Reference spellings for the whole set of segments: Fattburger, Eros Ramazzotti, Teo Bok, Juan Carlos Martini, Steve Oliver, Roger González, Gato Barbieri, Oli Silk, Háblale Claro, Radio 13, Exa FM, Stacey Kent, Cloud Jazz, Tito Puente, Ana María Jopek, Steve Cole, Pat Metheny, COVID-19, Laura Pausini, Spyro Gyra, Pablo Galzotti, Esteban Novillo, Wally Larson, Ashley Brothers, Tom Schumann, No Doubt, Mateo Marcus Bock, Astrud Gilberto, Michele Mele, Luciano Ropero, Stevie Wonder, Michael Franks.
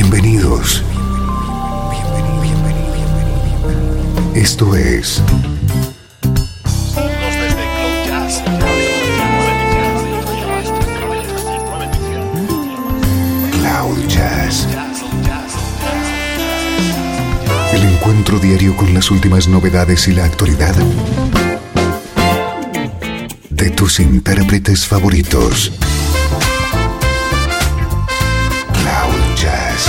Bienvenidos. Esto es desde Cloud Jazz. Cloud Jazz. El encuentro diario con las últimas novedades y la actualidad de tus intérpretes favoritos. Cloud Jazz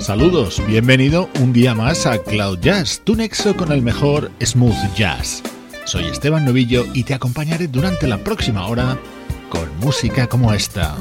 Saludos, bienvenido un día más a Cloud Jazz, tu nexo con el mejor smooth jazz. Soy Esteban Novillo y te acompañaré durante la próxima hora con música como esta.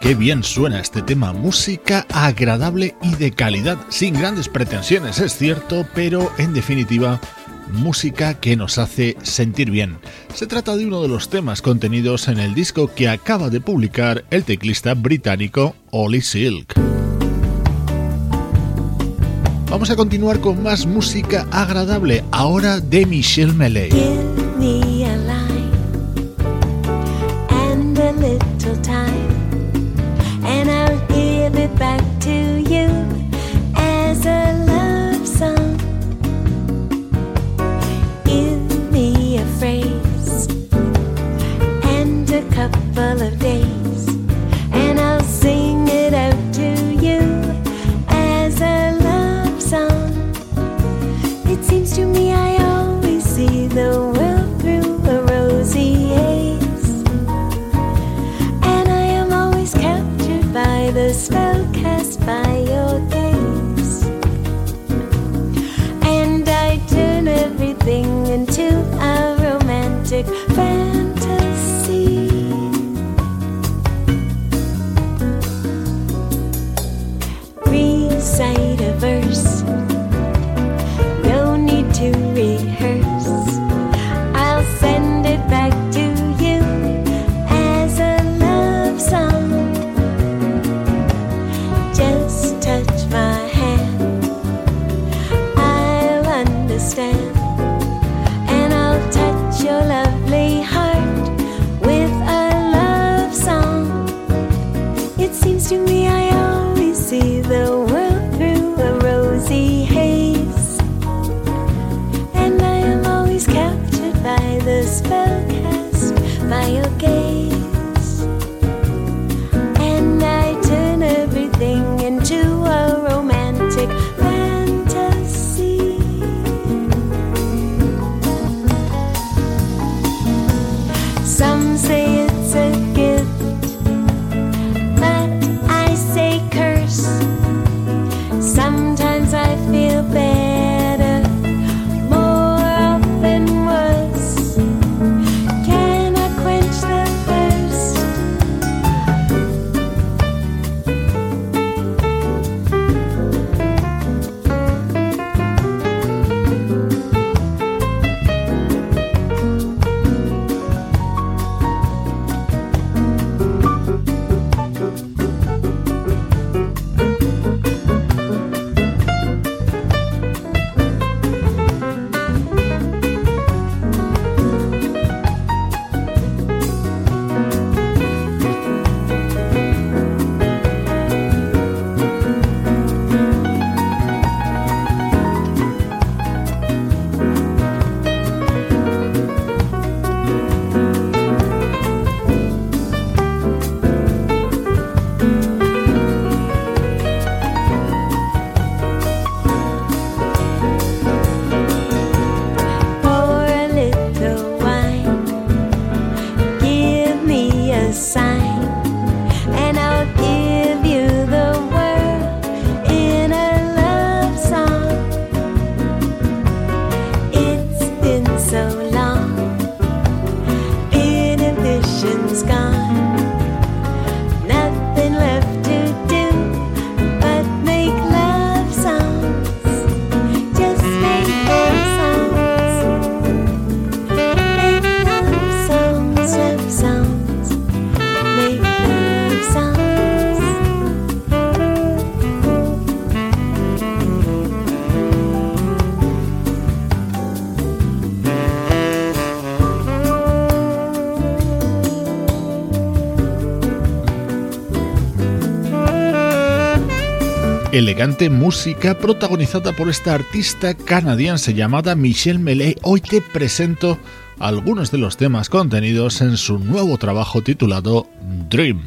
Qué bien suena este tema, música agradable y de calidad, sin grandes pretensiones, es cierto, pero en definitiva música que nos hace sentir bien. Se trata de uno de los temas contenidos en el disco que acaba de publicar el teclista británico Oli Silk. Vamos a continuar con más música agradable, ahora de Michele Mele. Elegante música protagonizada por esta artista canadiense llamada Michele Mele. Hoy te presento algunos de los temas contenidos en su nuevo trabajo titulado Dream.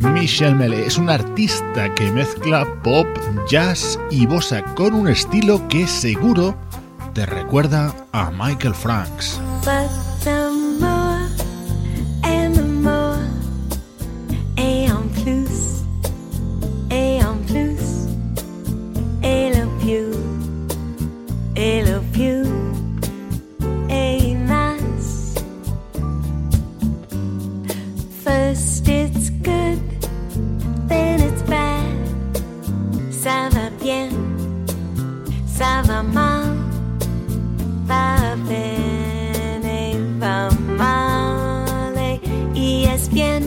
Michele Mele es una artista que mezcla pop, jazz y bossa con un estilo que seguro te recuerda a Michael Franks. bien, ça va mal, va bien et va mal y es bien.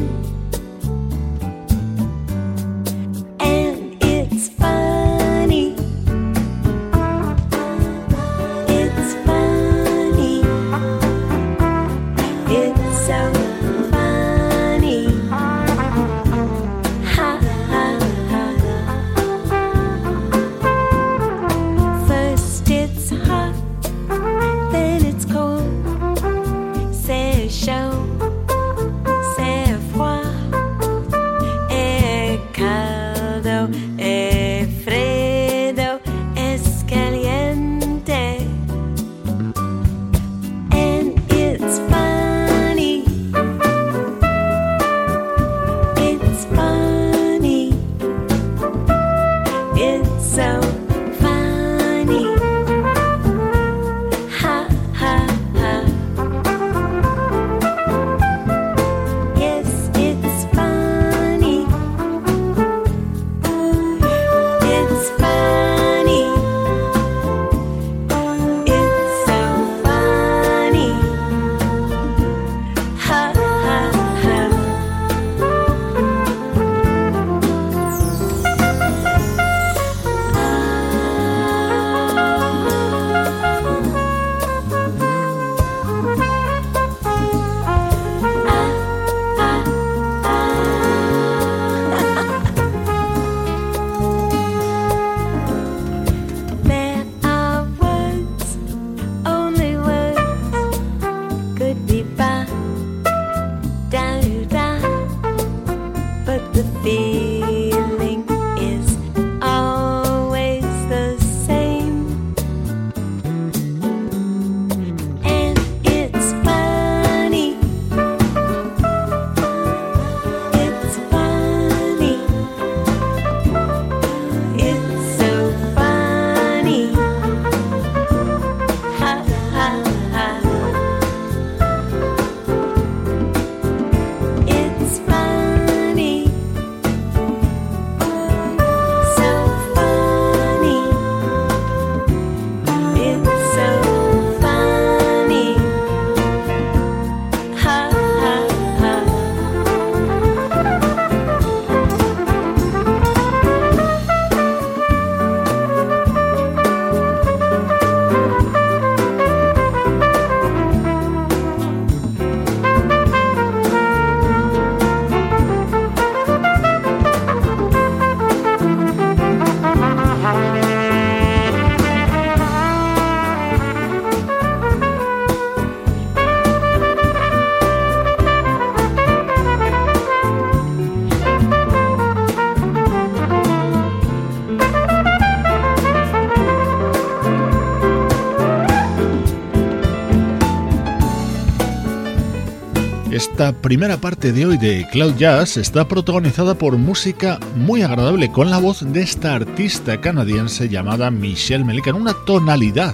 Esta primera parte de hoy de Cloud Jazz está protagonizada por música muy agradable con la voz de esta artista canadiense llamada Michele Mele, en una tonalidad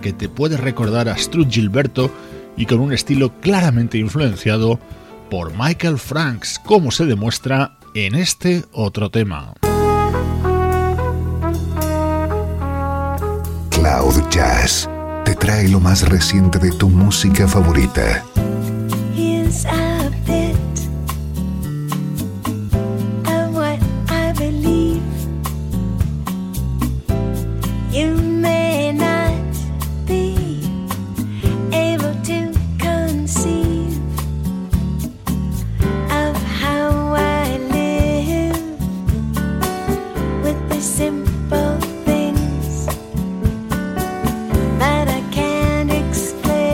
que te puede recordar a Astrud Gilberto y con un estilo claramente influenciado por Michael Franks, como se demuestra en este otro tema. Cloud Jazz te trae lo más reciente de tu música favorita. A bit of what I believe. You may not be able to conceive of how I live with the simple things that I can't explain.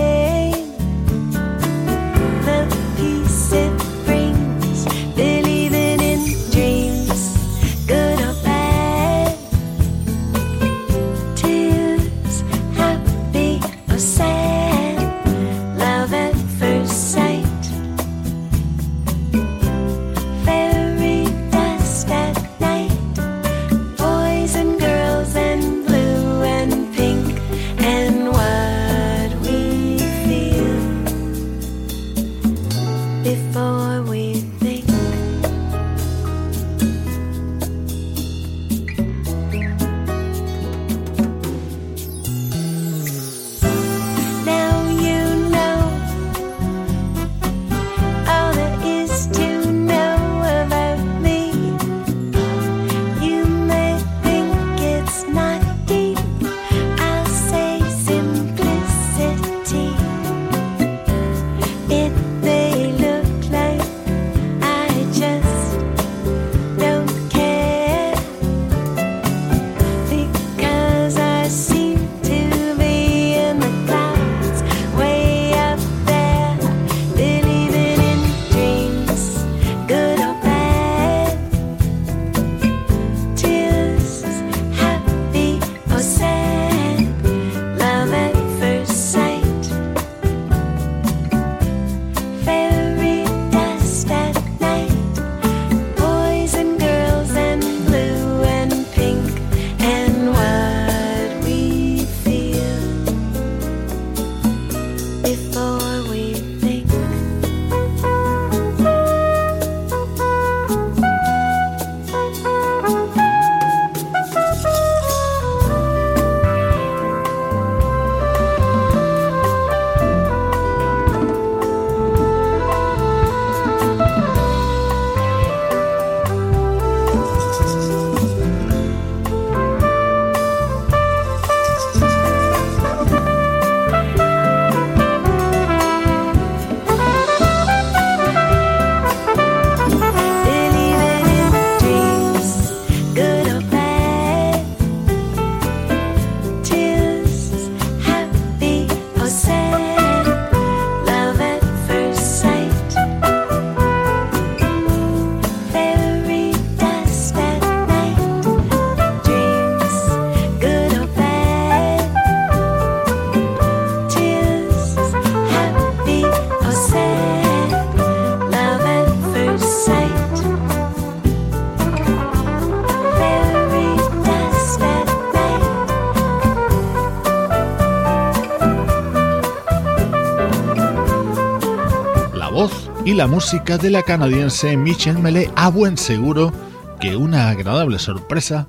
y la música de la canadiense Michele Mele, a buen seguro que una agradable sorpresa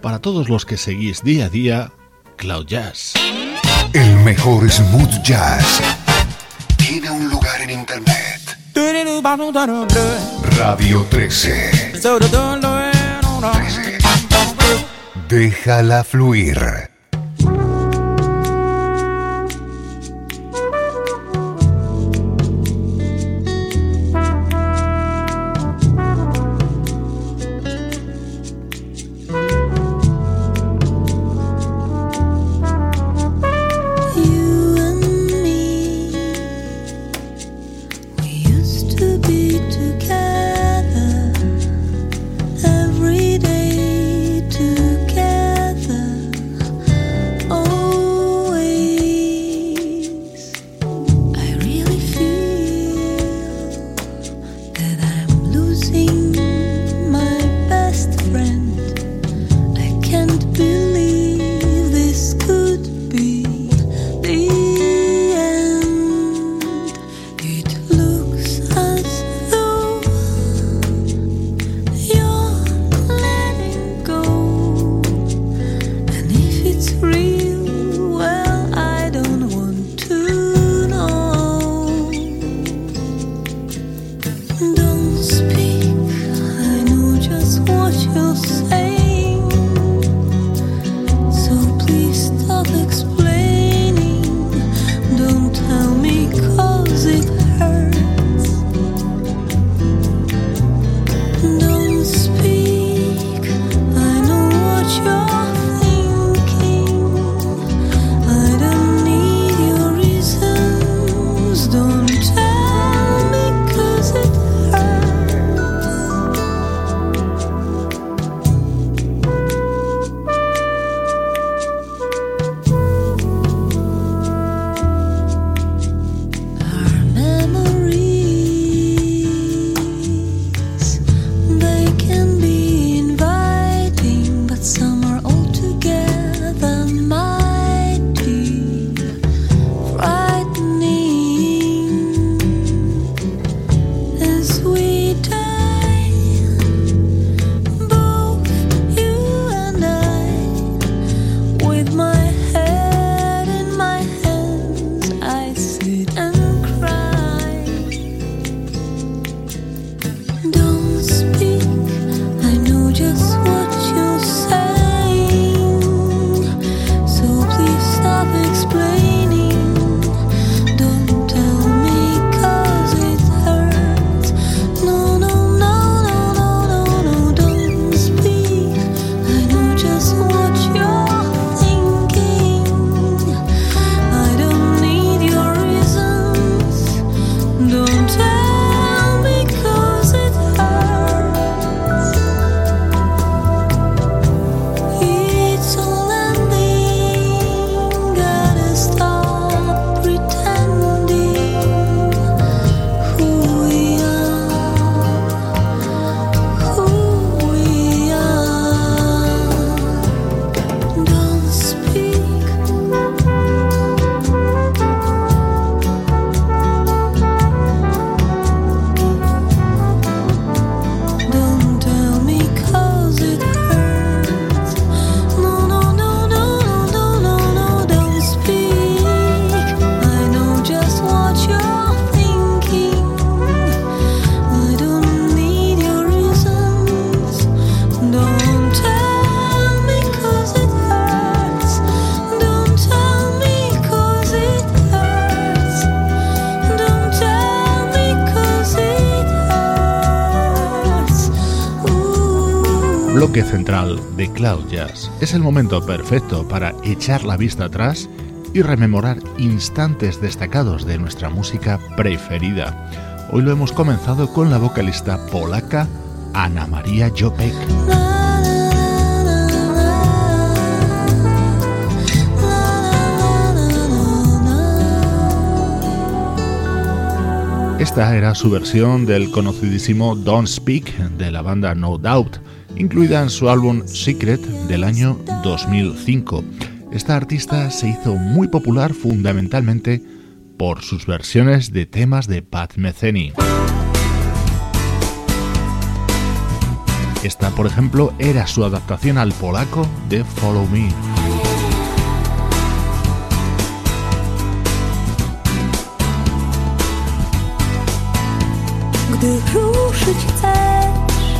para todos los que seguís día a día Cloud Jazz. El mejor smooth jazz tiene un lugar en internet. Radio 13. Déjala fluir. Bloque central de Cloud Jazz. Es el momento perfecto para echar la vista atrás y rememorar instantes destacados de nuestra música preferida. Hoy lo hemos comenzado con la vocalista polaca Ana María Jopek. Esta era su versión del conocidísimo Don't Speak de la banda No Doubt, incluida en su álbum Secret del año 2005. Esta artista se hizo muy popular fundamentalmente por sus versiones de temas de Pat Metheny. Esta, por ejemplo, era su adaptación al polaco de Follow Me. Gdy ruszyć chcesz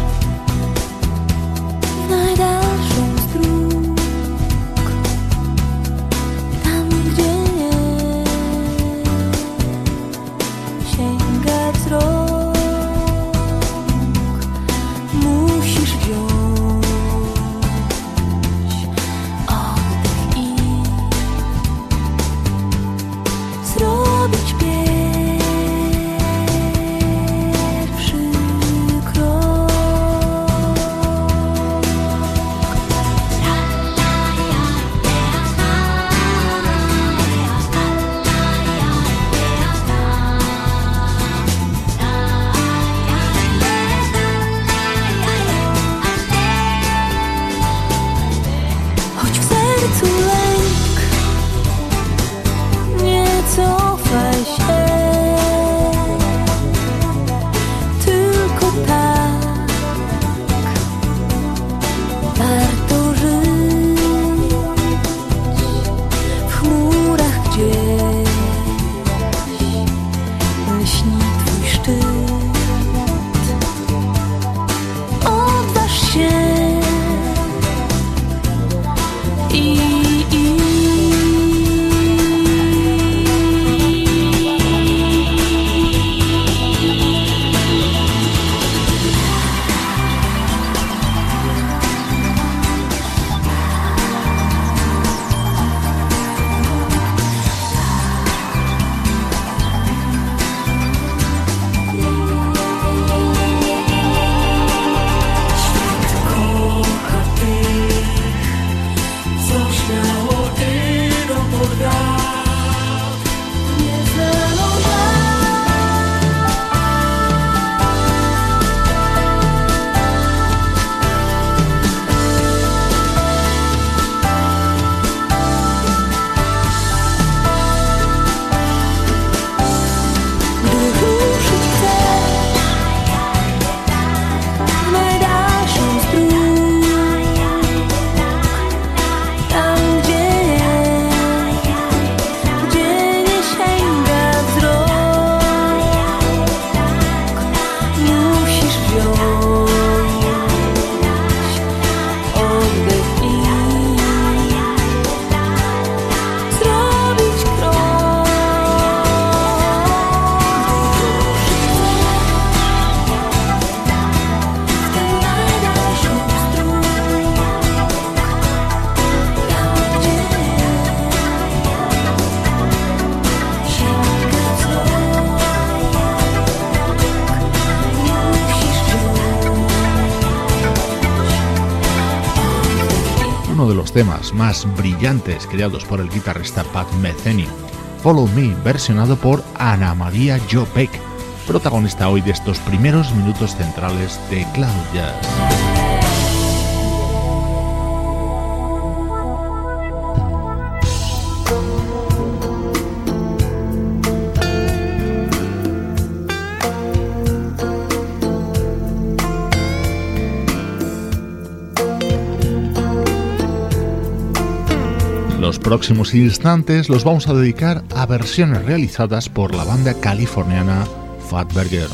w najdalszą z dróg, tam gdzie nie sięga wzrok, musisz wziąć oddech i zrobić pięć. Temas más brillantes creados por el guitarrista Pat Metheny. Follow Me, versionado por Ana María Jopek, protagonista hoy de estos primeros minutos centrales de Cloud Jazz. Los próximos instantes los vamos a dedicar a versiones realizadas por la banda californiana Fattburger.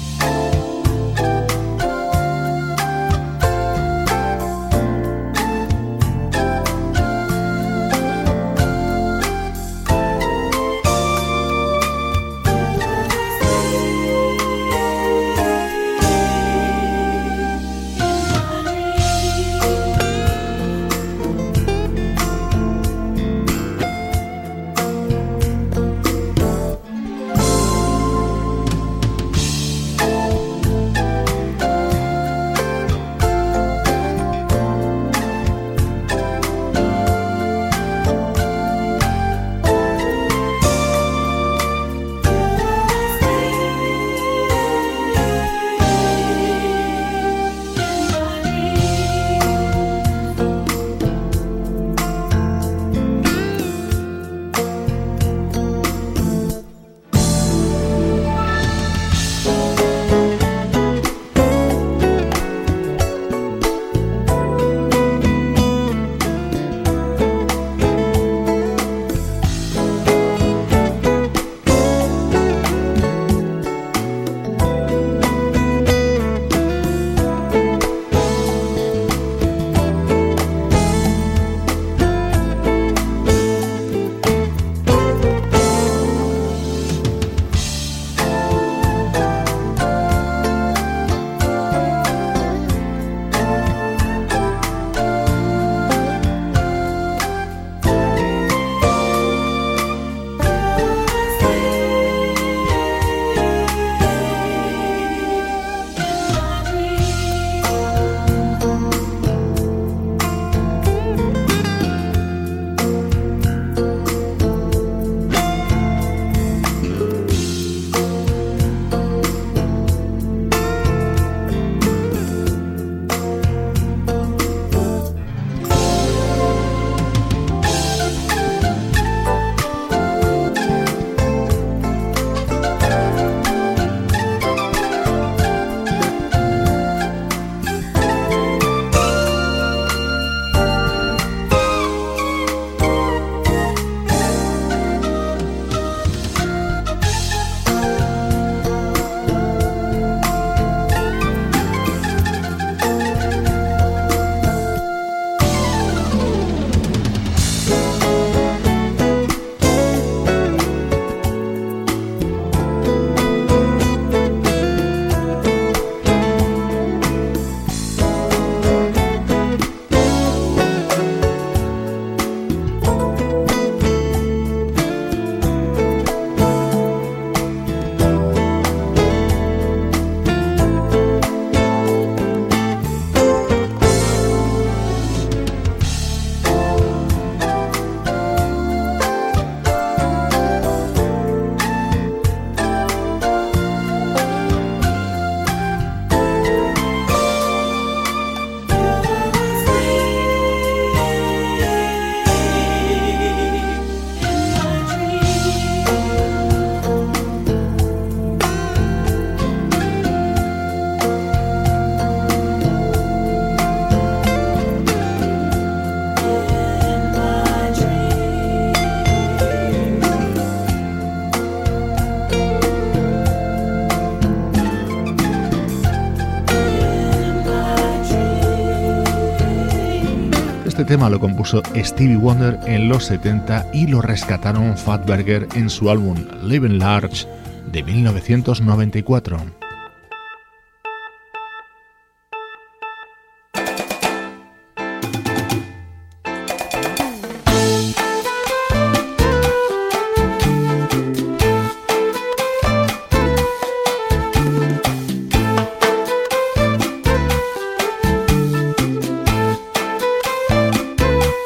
Este tema lo compuso Stevie Wonder en los 70 y lo rescataron Fattburger en su álbum Living Large de 1994.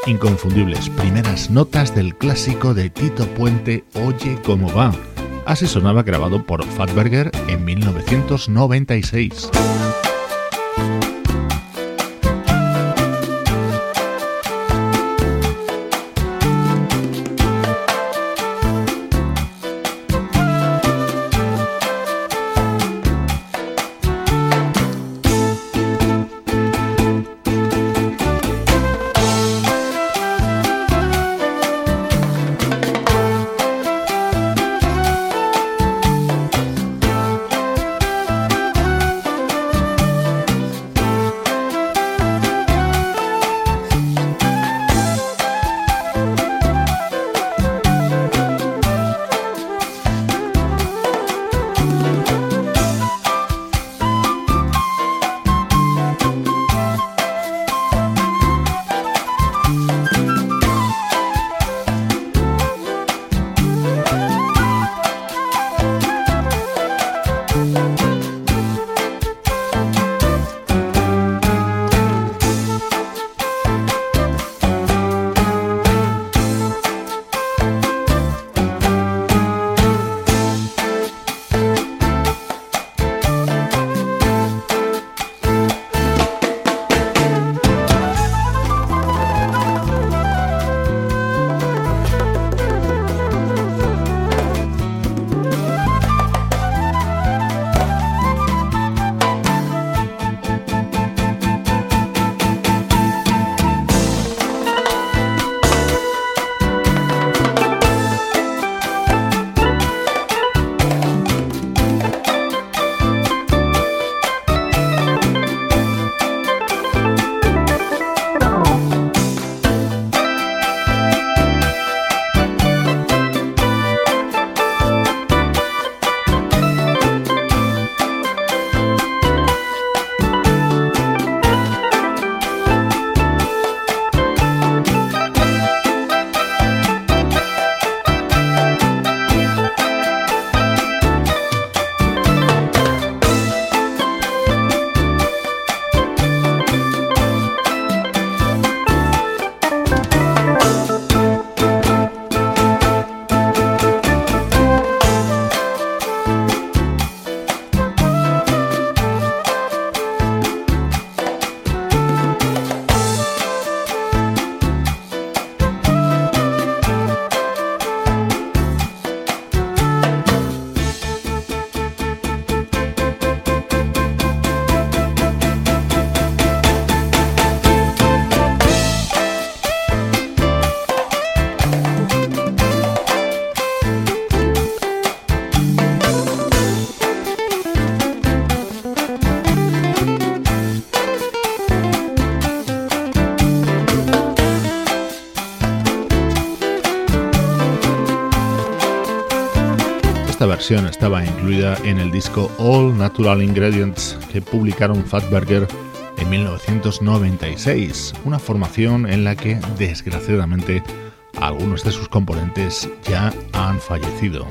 Inconfundibles primeras notas del clásico de Tito Puente, Oye cómo va. Así sonaba, grabado por Fattburger en 1996. Estaba incluida en el disco All Natural Ingredients que publicaron Fattburger en 1996, una formación en la que desgraciadamente algunos de sus componentes ya han fallecido.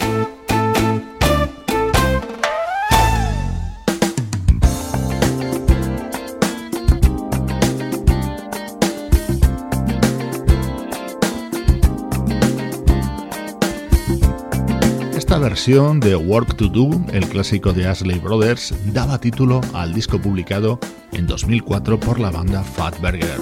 Esta versión de Work to Do, el clásico de Ashley Brothers, daba título al disco publicado en 2004 por la banda Fattburger.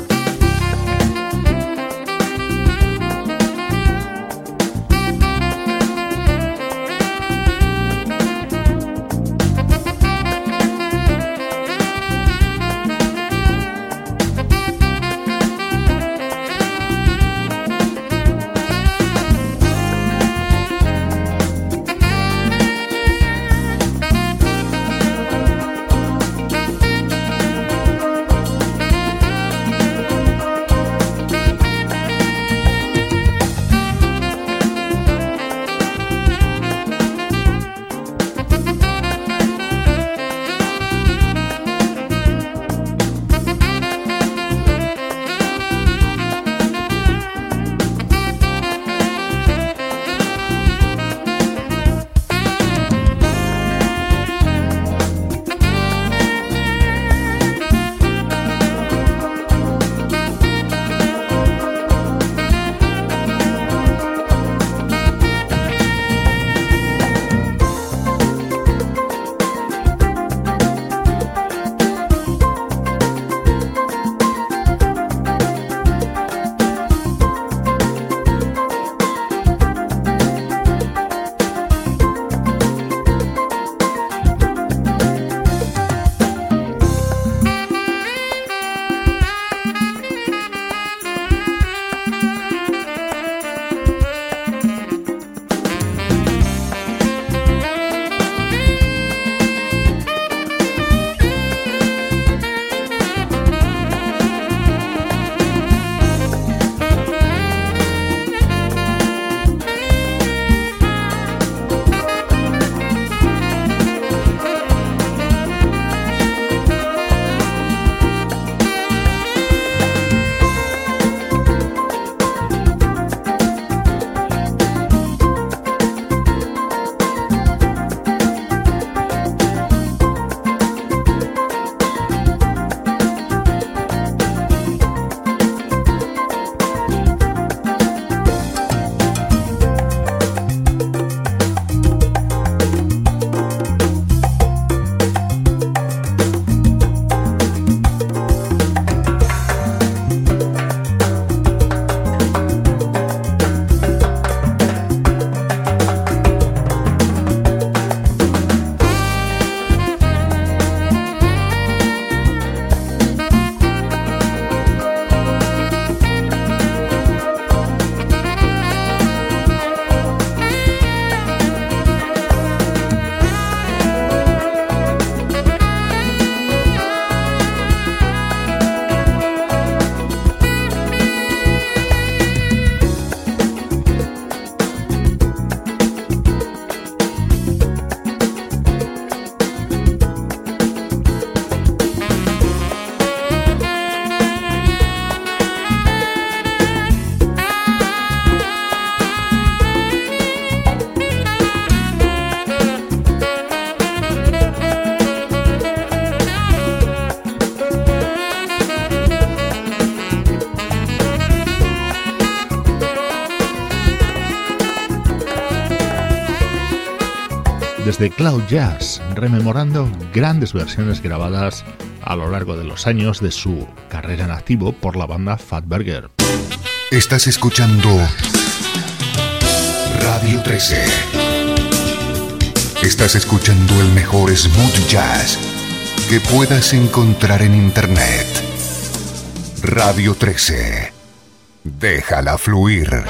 desde Cloud Jazz, rememorando grandes versiones grabadas a lo largo de los años de su carrera en activo por la banda Fattburger. Estás escuchando Radio 13. Estás escuchando el mejor smooth jazz que puedas encontrar en internet. Radio 13. Déjala fluir.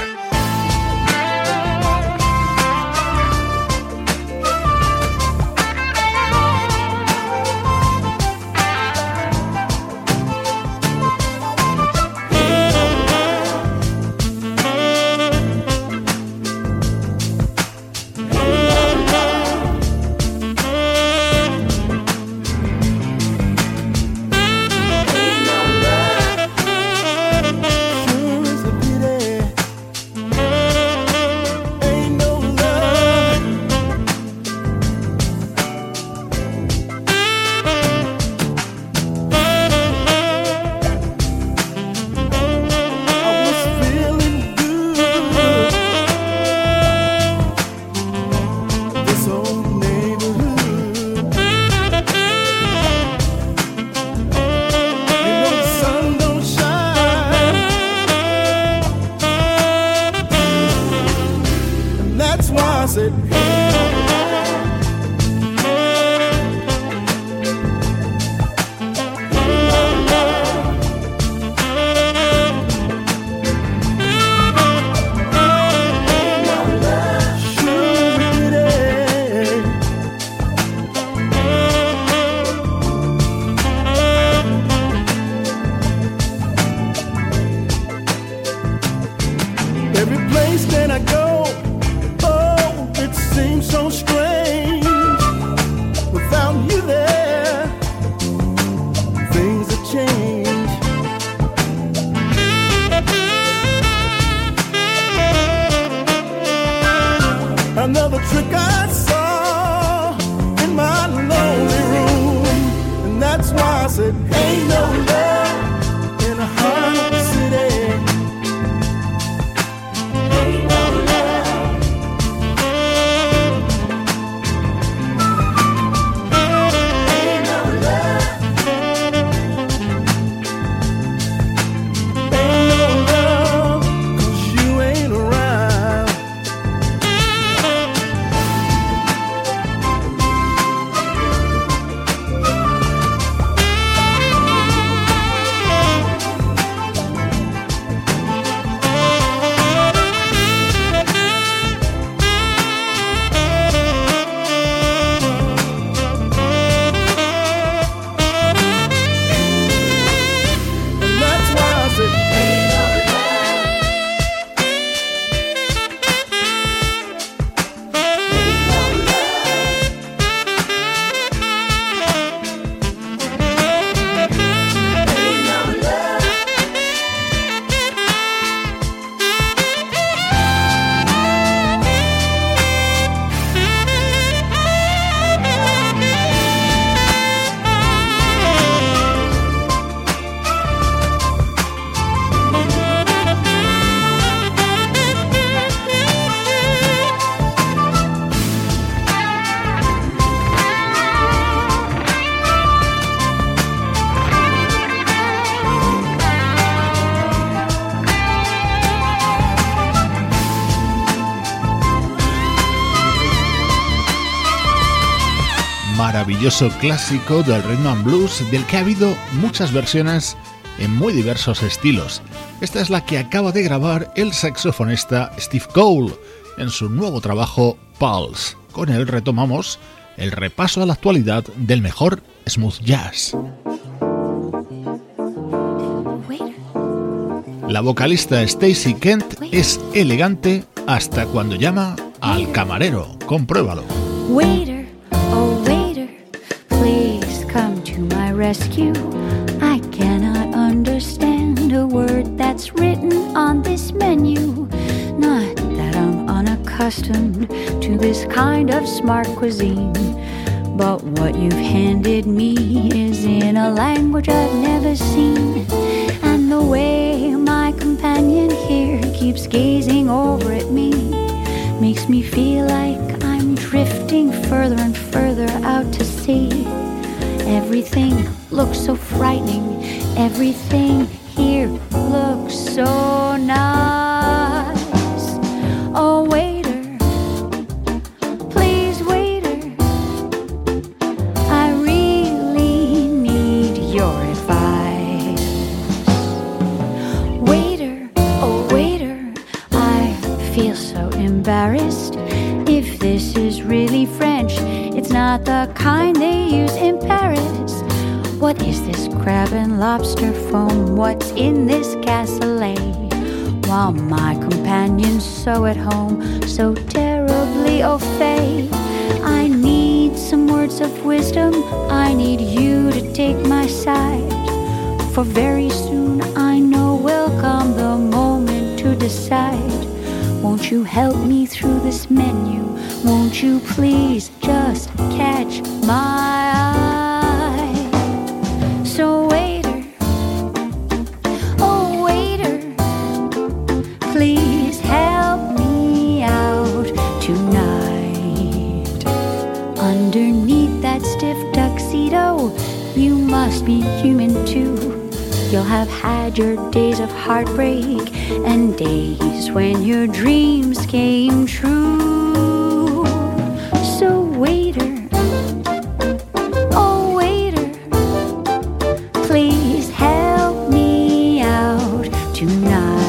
Maravilloso clásico del rhythm and blues del que ha habido muchas versiones en muy diversos estilos. Esta es la que acaba de grabar el saxofonista Steve Cole en su nuevo trabajo Pulse. Con él retomamos el repaso a la actualidad del mejor smooth jazz. La vocalista Stacey Kent es elegante hasta cuando llama al camarero. Compruébalo. Rescue. I cannot understand a word that's written on this menu. Not that I'm unaccustomed to this kind of smart cuisine, but what you've handed me is in a language I've never seen. And the way my companion here keeps gazing over at me makes me feel like I'm tripping. drifting further and further out to sea. Everything looks so frightening, everything here looks so nice. Oh waiter, please waiter, I really need your advice. Waiter, oh waiter, I feel so embarrassed. If this is really French, it's not the kind they use in Paris. What is this crab and lobster foam? What's in this cassoulet? While my companion's so at home, so terribly au fait. I need some words of wisdom, I need you to take my side. For very soon I know will come the moment to decide. Won't you help me through this menu? Won't you please just catch my eye? So waiter, oh waiter, please help me out tonight. Underneath that stiff tuxedo, you must be human too. You'll have had your days of heartbreak and days when your dreams came true. So waiter, oh waiter, please help me out tonight.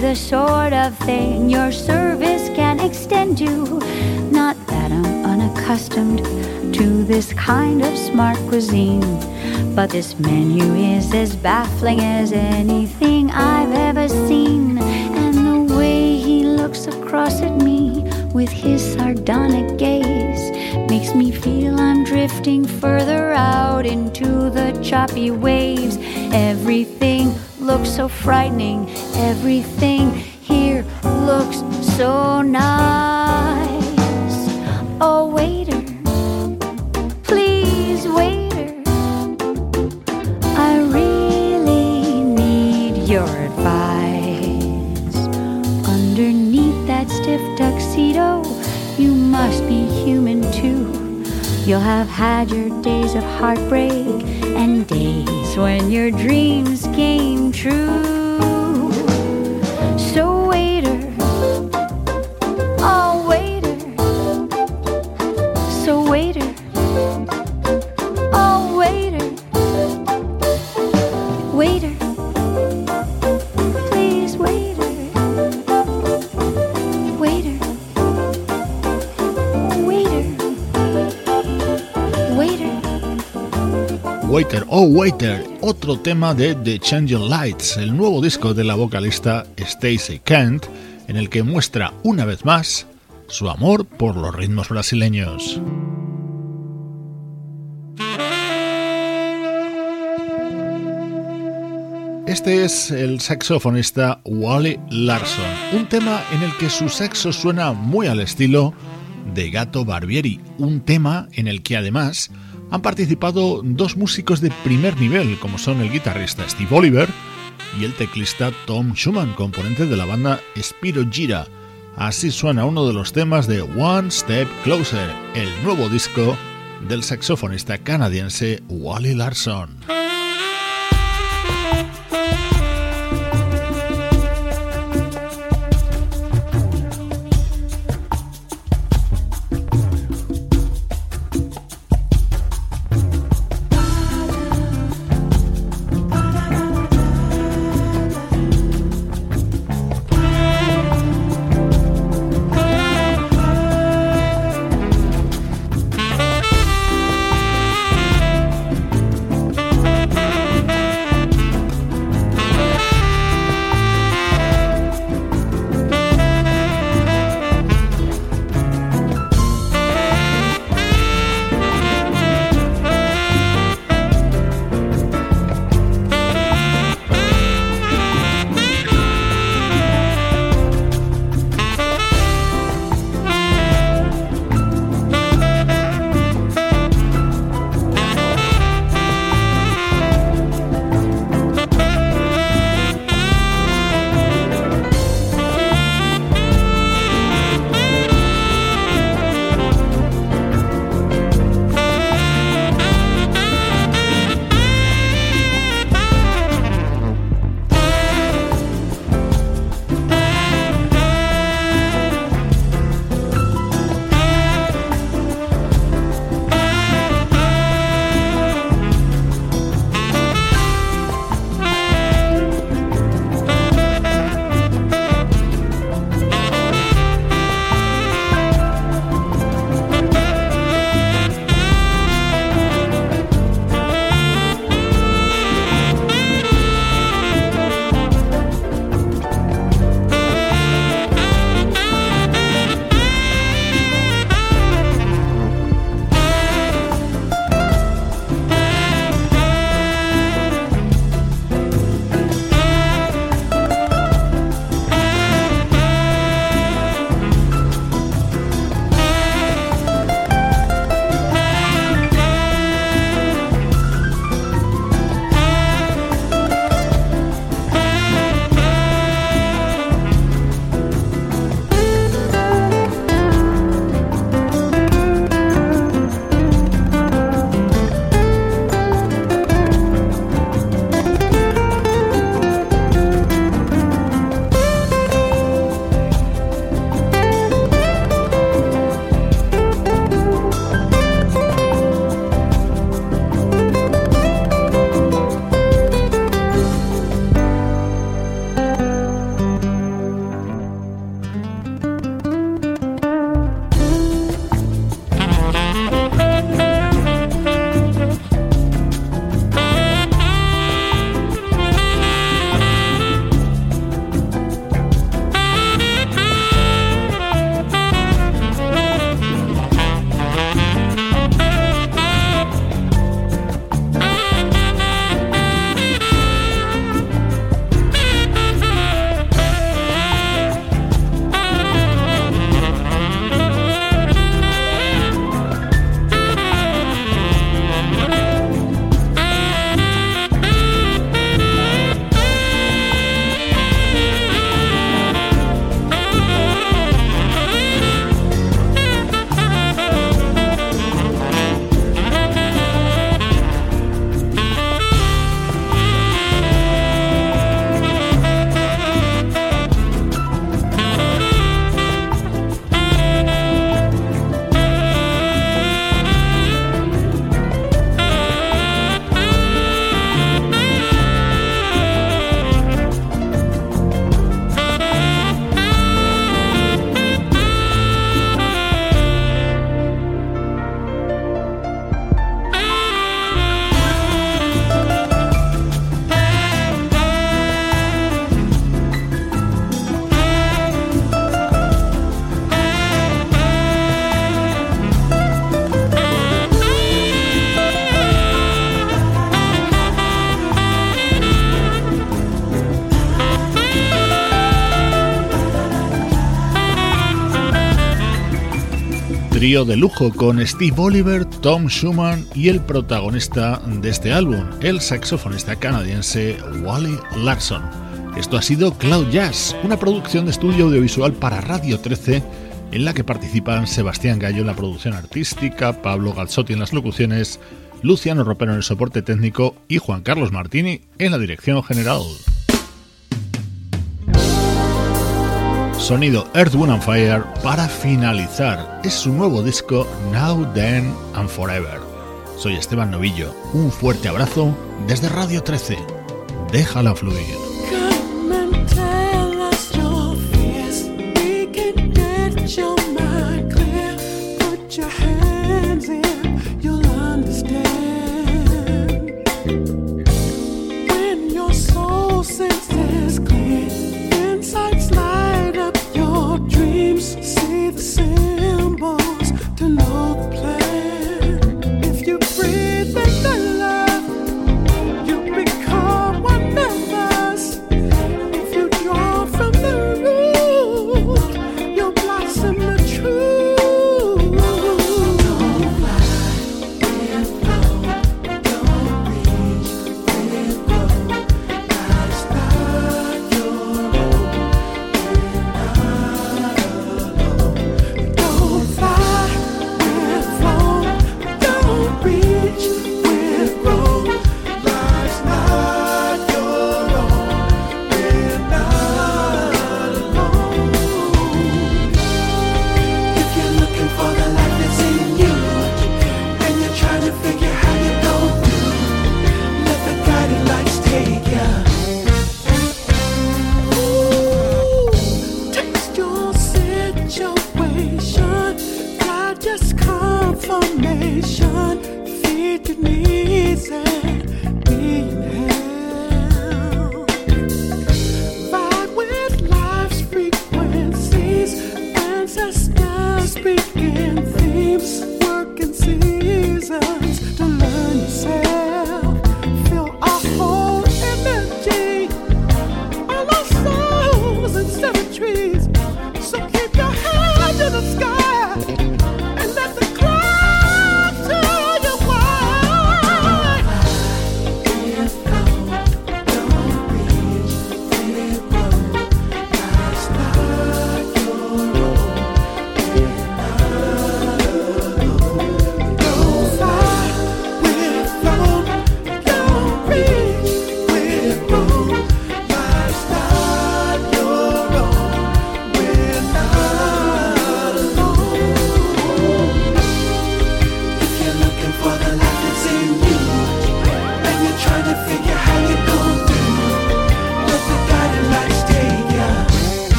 The sort of thing your service can extend to. Not that I'm unaccustomed to this kind of smart cuisine, but this menu is as baffling as anything I've ever seen. And the way he looks across at me with his sardonic gaze makes me feel I'm drifting further out into the choppy waves. Everything looks so frightening, everything here looks so nice. Oh waiter, please waiter, I really need your advice. Underneath that stiff tuxedo, you must be human too. You'll have had your days of heartbreak and days when your dreams came true. So waiter, oh waiter, so waiter, oh waiter, waiter, please waiter, waiter, waiter, waiter. Waiter, oh waiter. Otro tema de The Changing Lights, el nuevo disco de la vocalista Stacey Kent, en el que muestra una vez más su amor por los ritmos brasileños. Este es el saxofonista Wally Larson, un tema en el que su saxo suena muy al estilo de Gato Barbieri, un tema en el que además han participado dos músicos de primer nivel, como son el guitarrista Steve Oliver y el teclista Tom Schumann, componente de la banda Spyro Gyra. Así suena uno de los temas de One Step Closer, el nuevo disco del saxofonista canadiense Wally Larson. trío de lujo con Steve Oliver, Tom Schumann y el protagonista de este álbum, el saxofonista canadiense Wally Larson. Esto ha sido Cloud Jazz, una producción de estudio audiovisual para Radio 13 en la que participan Sebastián Gallo en la producción artística, Pablo Galzotti en las locuciones, Luciano Ropero en el soporte técnico y Juan Carlos Martini en la dirección general. Sonido Earth, Wind & Fire para finalizar. Es su nuevo disco Now, Then and Forever. Soy Esteban Novillo. Un fuerte abrazo desde Radio 13. Déjala fluir. From the room.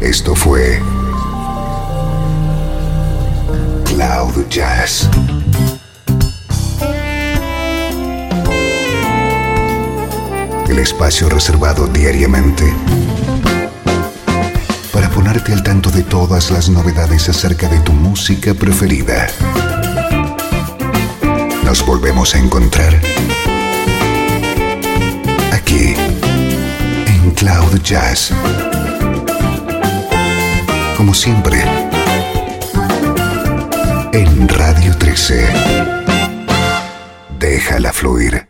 Esto fue Cloud Jazz. El espacio reservado diariamente para ponerte al tanto de todas las novedades acerca de tu música preferida. Nos volvemos a encontrar aquí en Cloud Jazz. Como siempre, en Radio 13. Déjala fluir.